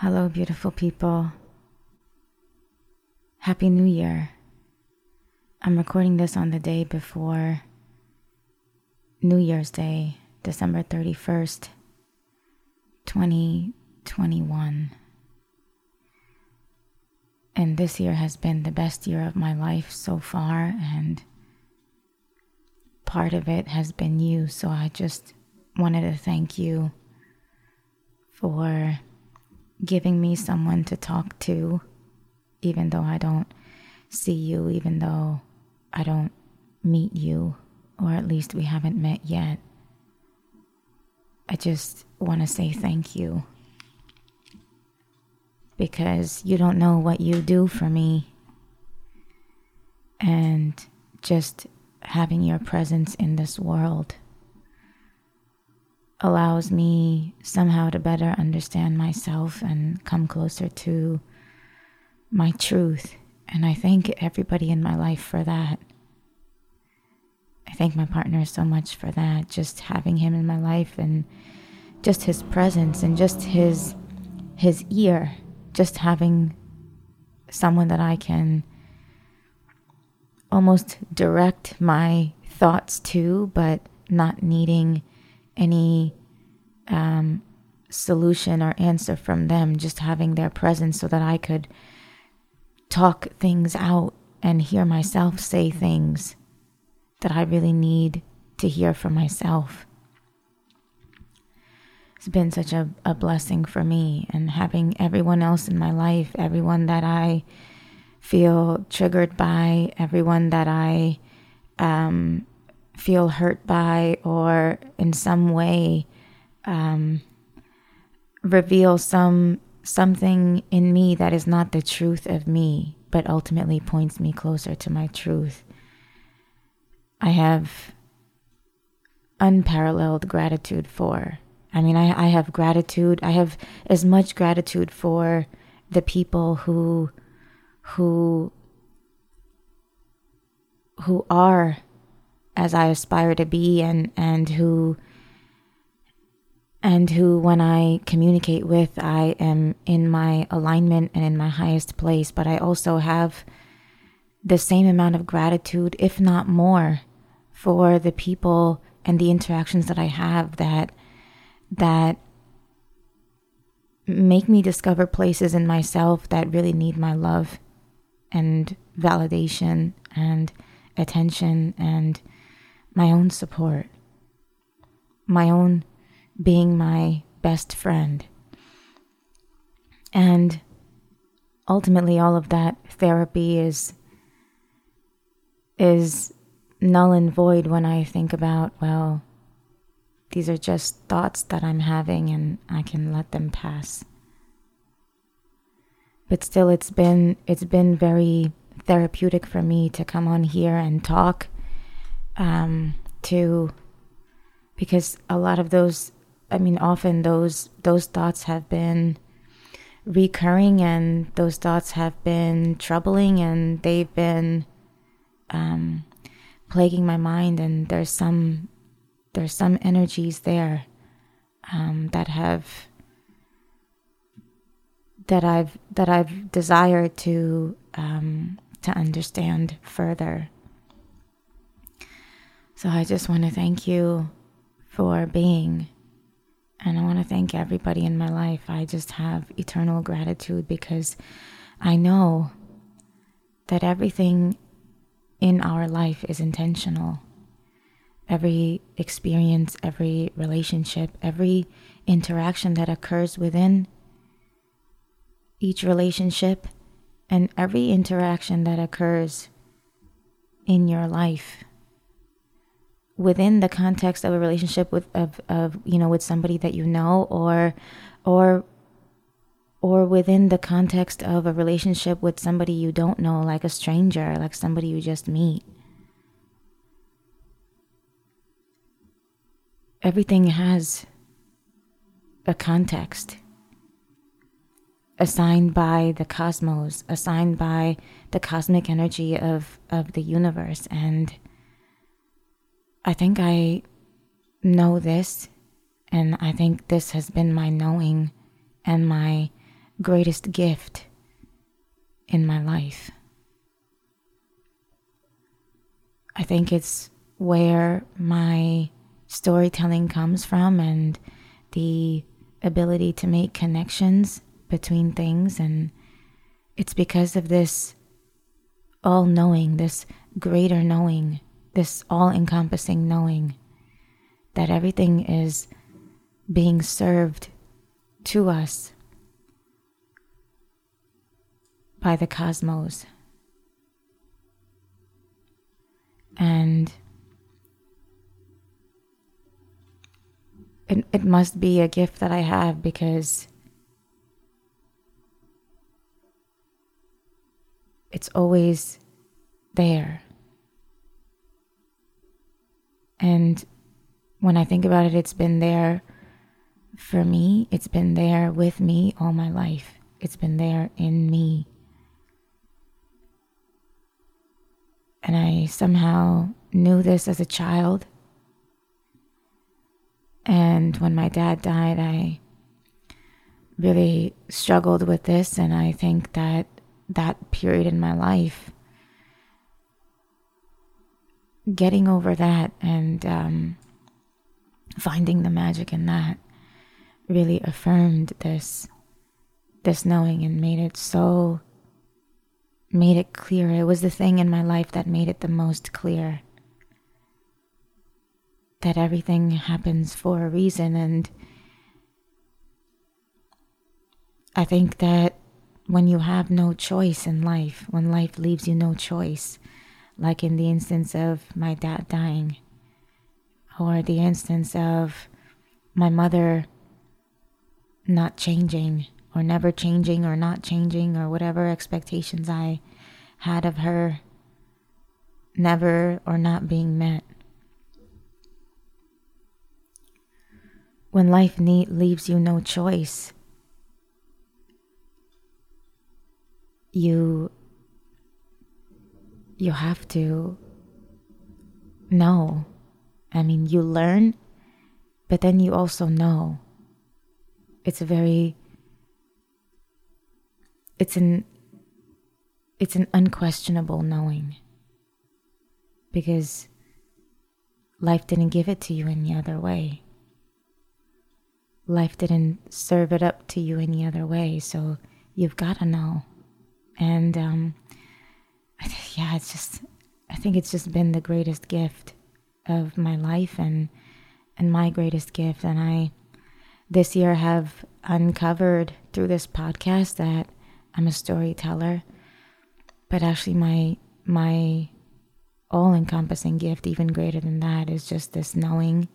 Hello, beautiful people. Happy New Year. I'm recording this on the day before New Year's Day, December 31st, 2021. And this year has been the best year of my life so far, and part of it has been you, so I just wanted to thank you for giving me someone to talk to, even though I don't see you, even though I don't meet you, or at least we haven't met yet. I just want to say thank you, because you don't know what you do for me, and just having your presence in this world allows me somehow to better understand myself and come closer to my truth. And I thank everybody in my life for that. I thank my partner so much for that, just having him in my life, and just his presence, and just his ear, just having someone that I can almost direct my thoughts to, but not needing any solution or answer from them, just having their presence so that I could talk things out and hear myself say things that I really need to hear for myself. It's been such a blessing for me, and having everyone else in my life, everyone that I feel triggered by, everyone that I feel hurt by, or in some way reveal something in me that is not the truth of me, but ultimately points me closer to my truth. I have unparalleled gratitude for. I have gratitude. I have as much gratitude for the people who are as I aspire to be, and who when I communicate with, I am in my alignment and in my highest place. But I also have the same amount of gratitude, if not more, for the people and the interactions that I have that make me discover places in myself that really need my love and validation and attention and my own support, my own being my best friend. And ultimately all of that therapy is null and void when I think about, well, these are just thoughts that I'm having and I can let them pass. But still, it's been very therapeutic for me to come on here and talk because a lot of those, often those thoughts have been recurring, and those thoughts have been troubling, and they've been plaguing my mind, and there's some energies there that I've desired to understand further. So I just want to thank you for being, and I want to thank everybody in my life. I just have eternal gratitude, because I know that everything in our life is intentional. Every experience, every relationship, every interaction that occurs within each relationship, and every interaction that occurs in your life within the context of a relationship with somebody that you know, or within the context of a relationship with somebody you don't know, like a stranger, like somebody you just meet. Everything has a context assigned by the cosmos, assigned by the cosmic energy of the universe, and I think I know this, and I think this has been my knowing and my greatest gift in my life. I think it's where my storytelling comes from, and the ability to make connections between things. And it's because of this all-knowing, this greater knowing, this all-encompassing knowing, that everything is being served to us by the cosmos. And it must be a gift that I have, because it's always there. And when I think about it, it's been there for me. It's been there with me all my life. It's been there in me. And I somehow knew this as a child. And when my dad died, I really struggled with this. And I think that that period in my life, getting over that and finding the magic in that, really affirmed this knowing and made it clear. It was the thing in my life that made it the most clear, that everything happens for a reason. And I think that when you have no choice in life, when life leaves you no choice, like in the instance of my dad dying, or the instance of my mother not changing, or never changing, or not changing, or whatever expectations I had of her never or not being met. When life leaves you no choice, you have to know. I mean, you learn, but then you also know. It's an unquestionable knowing, because life didn't give it to you any other way. Life didn't serve it up to you any other way, so you've got to know. And I think it's just been the greatest gift of my life, and my greatest gift. And I, this year, have uncovered through this podcast that I'm a storyteller, but actually my all-encompassing gift, even greater than that, is just this knowing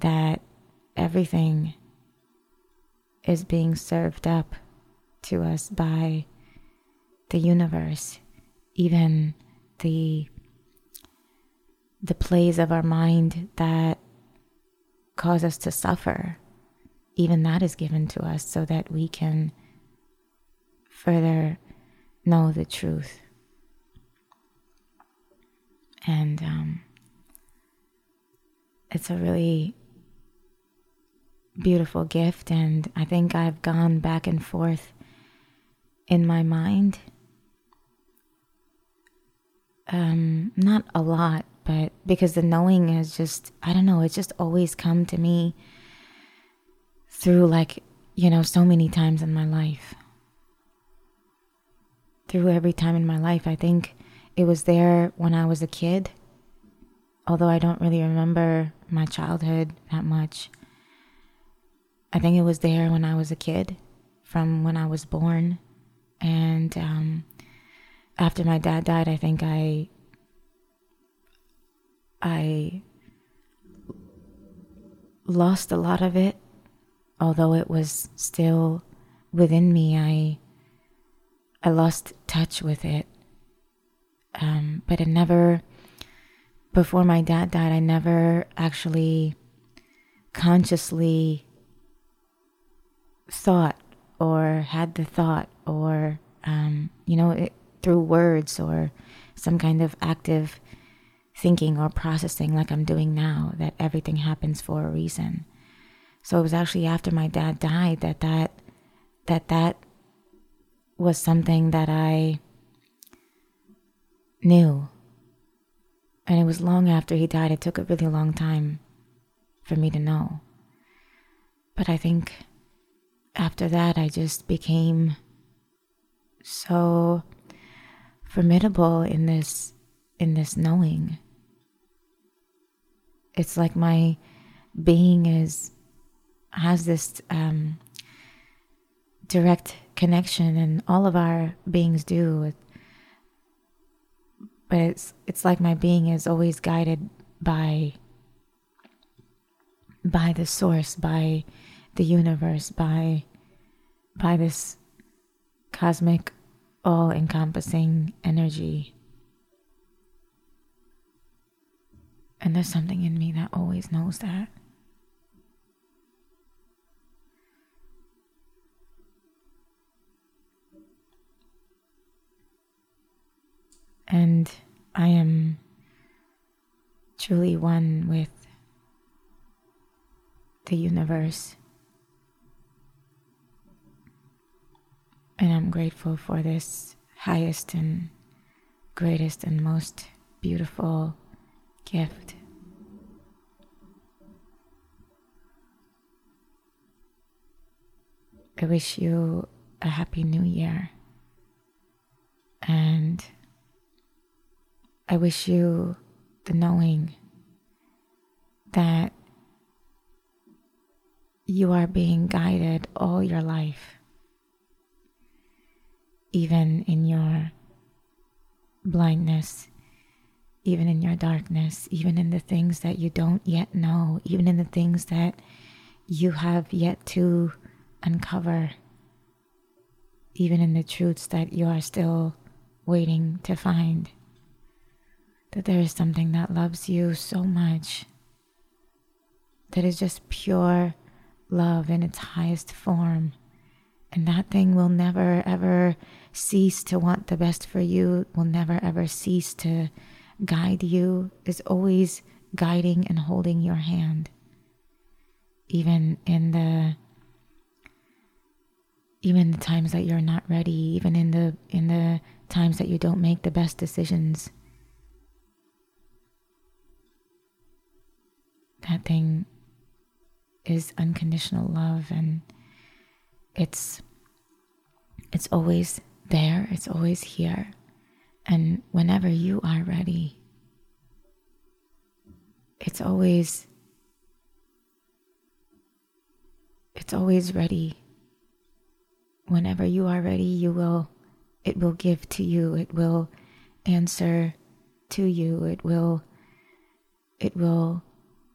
that everything is being served up to us by the universe, even the plays of our mind that cause us to suffer. Even that is given to us so that we can further know the truth. And it's a really beautiful gift. And I think I've gone back and forth in my mind, not a lot, but because the knowing has just, I don't know, it's just always come to me through, like, so many times in my life. Through every time in my life. I think it was there when I was a kid, although I don't really remember my childhood that much. I think it was there when I was a kid, from when I was born. And after my dad died, I think I lost a lot of it, although it was still within me. I lost touch with it. But it never, before my dad died, I never actually consciously thought, or had the thought, or, through words or some kind of active thinking or processing like I'm doing now, that everything happens for a reason. So it was actually after my dad died that was something that I knew. And it was long after he died. It took a really long time for me to know. But I think after that, I just became so formidable in this knowing. It's like my being has this direct connection, and all of our beings do. But it's like my being is always guided by the source, by the universe, by this cosmic, all-encompassing energy. And there's something in me that always knows that. And I am truly one with the universe. And I'm grateful for this highest and greatest and most beautiful gift. I wish you a happy new year, and I wish you the knowing that you are being guided all your life, even in your blindness, even in your darkness, even in the things that you don't yet know, even in the things that you have yet to uncover, even in the truths that you are still waiting to find, that there is something that loves you so much, that is just pure love in its highest form, and that thing will never ever cease to want the best for you, will never ever cease to guide you, is always guiding and holding your hand, even in the times that you're not ready, even in the times that you don't make the best decisions. That thing is unconditional love, and it's always there, it's always here. And whenever you are ready, it's always ready. Whenever you are ready, it will give to you, it will answer to you, it will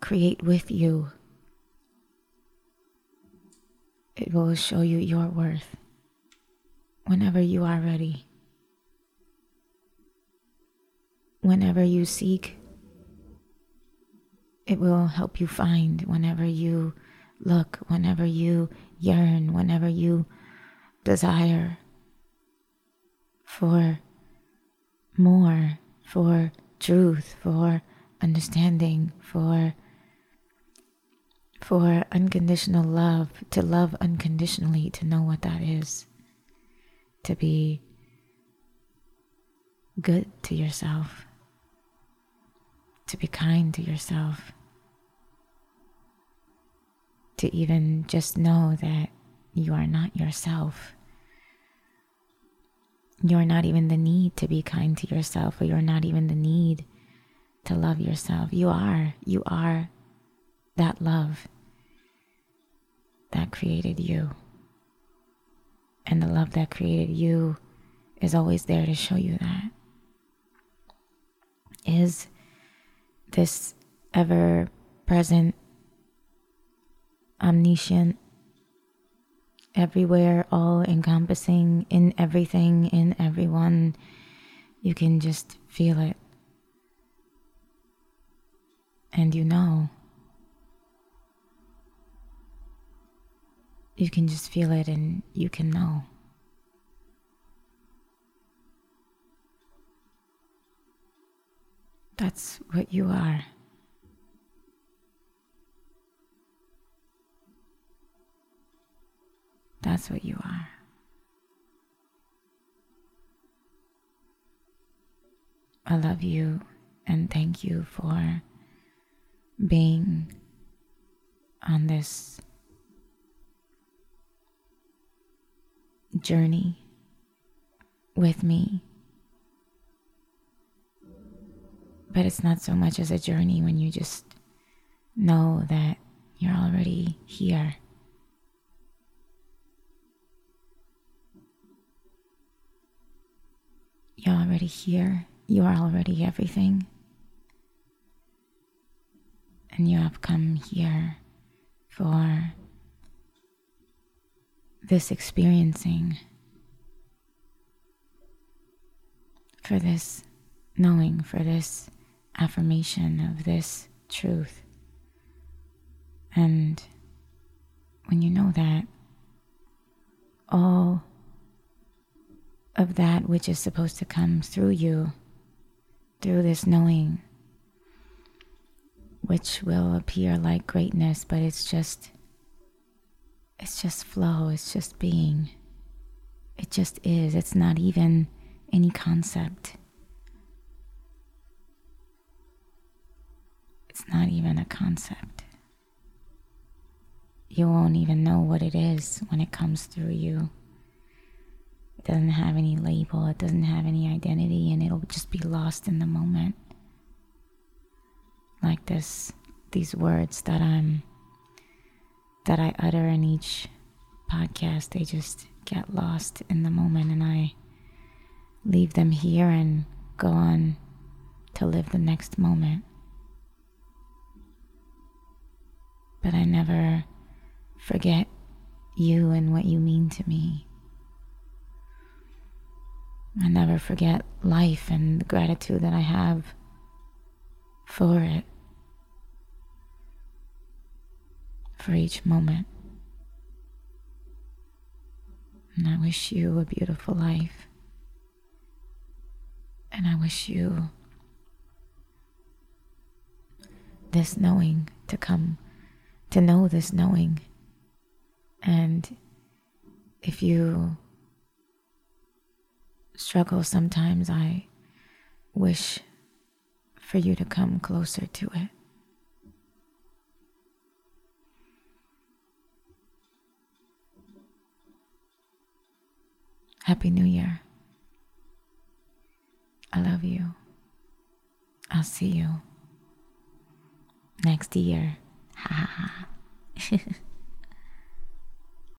create with you, it will show you your worth whenever you are ready. Whenever you seek, it will help you find. Whenever you look, whenever you yearn, whenever you desire for more, for truth, for understanding, for unconditional love, to love unconditionally, to know what that is, to be good to yourself, to be kind to yourself, to even just know that you are not yourself. You're not even the need to be kind to yourself, or you're not even the need to love yourself. You are that love that created you. And the love that created you is always there to show you that. Is this ever-present, omniscient, everywhere, all-encompassing, in everything, in everyone. You can just feel it. And you know. You can just feel it, and you can know. That's what you are. That's what you are. I love you and thank you for being on this journey with me. But it's not so much as a journey when you just know that you're already here. You're already here. You are already everything. And you have come here for this experiencing, for this knowing, for this affirmation of this truth. And when you know that, all of that which is supposed to come through you, through this knowing, which will appear like greatness, but it's just flow, it's just being. It just is. It's not even any concept. It's not even a concept. You won't even know what it is when it comes through you. It doesn't have any label, it doesn't have any identity, and it'll just be lost in the moment. Like these words that I utter in each podcast, they just get lost in the moment, and I leave them here and go on to live the next moment. But I never forget you and what you mean to me. I never forget life and the gratitude that I have for it, for each moment. And I wish you a beautiful life. And I wish you this knowing to come. To know this knowing. And if you struggle sometimes, I wish for you to come closer to it. Happy New Year. I love you. I'll see you next year. Ha ha ha.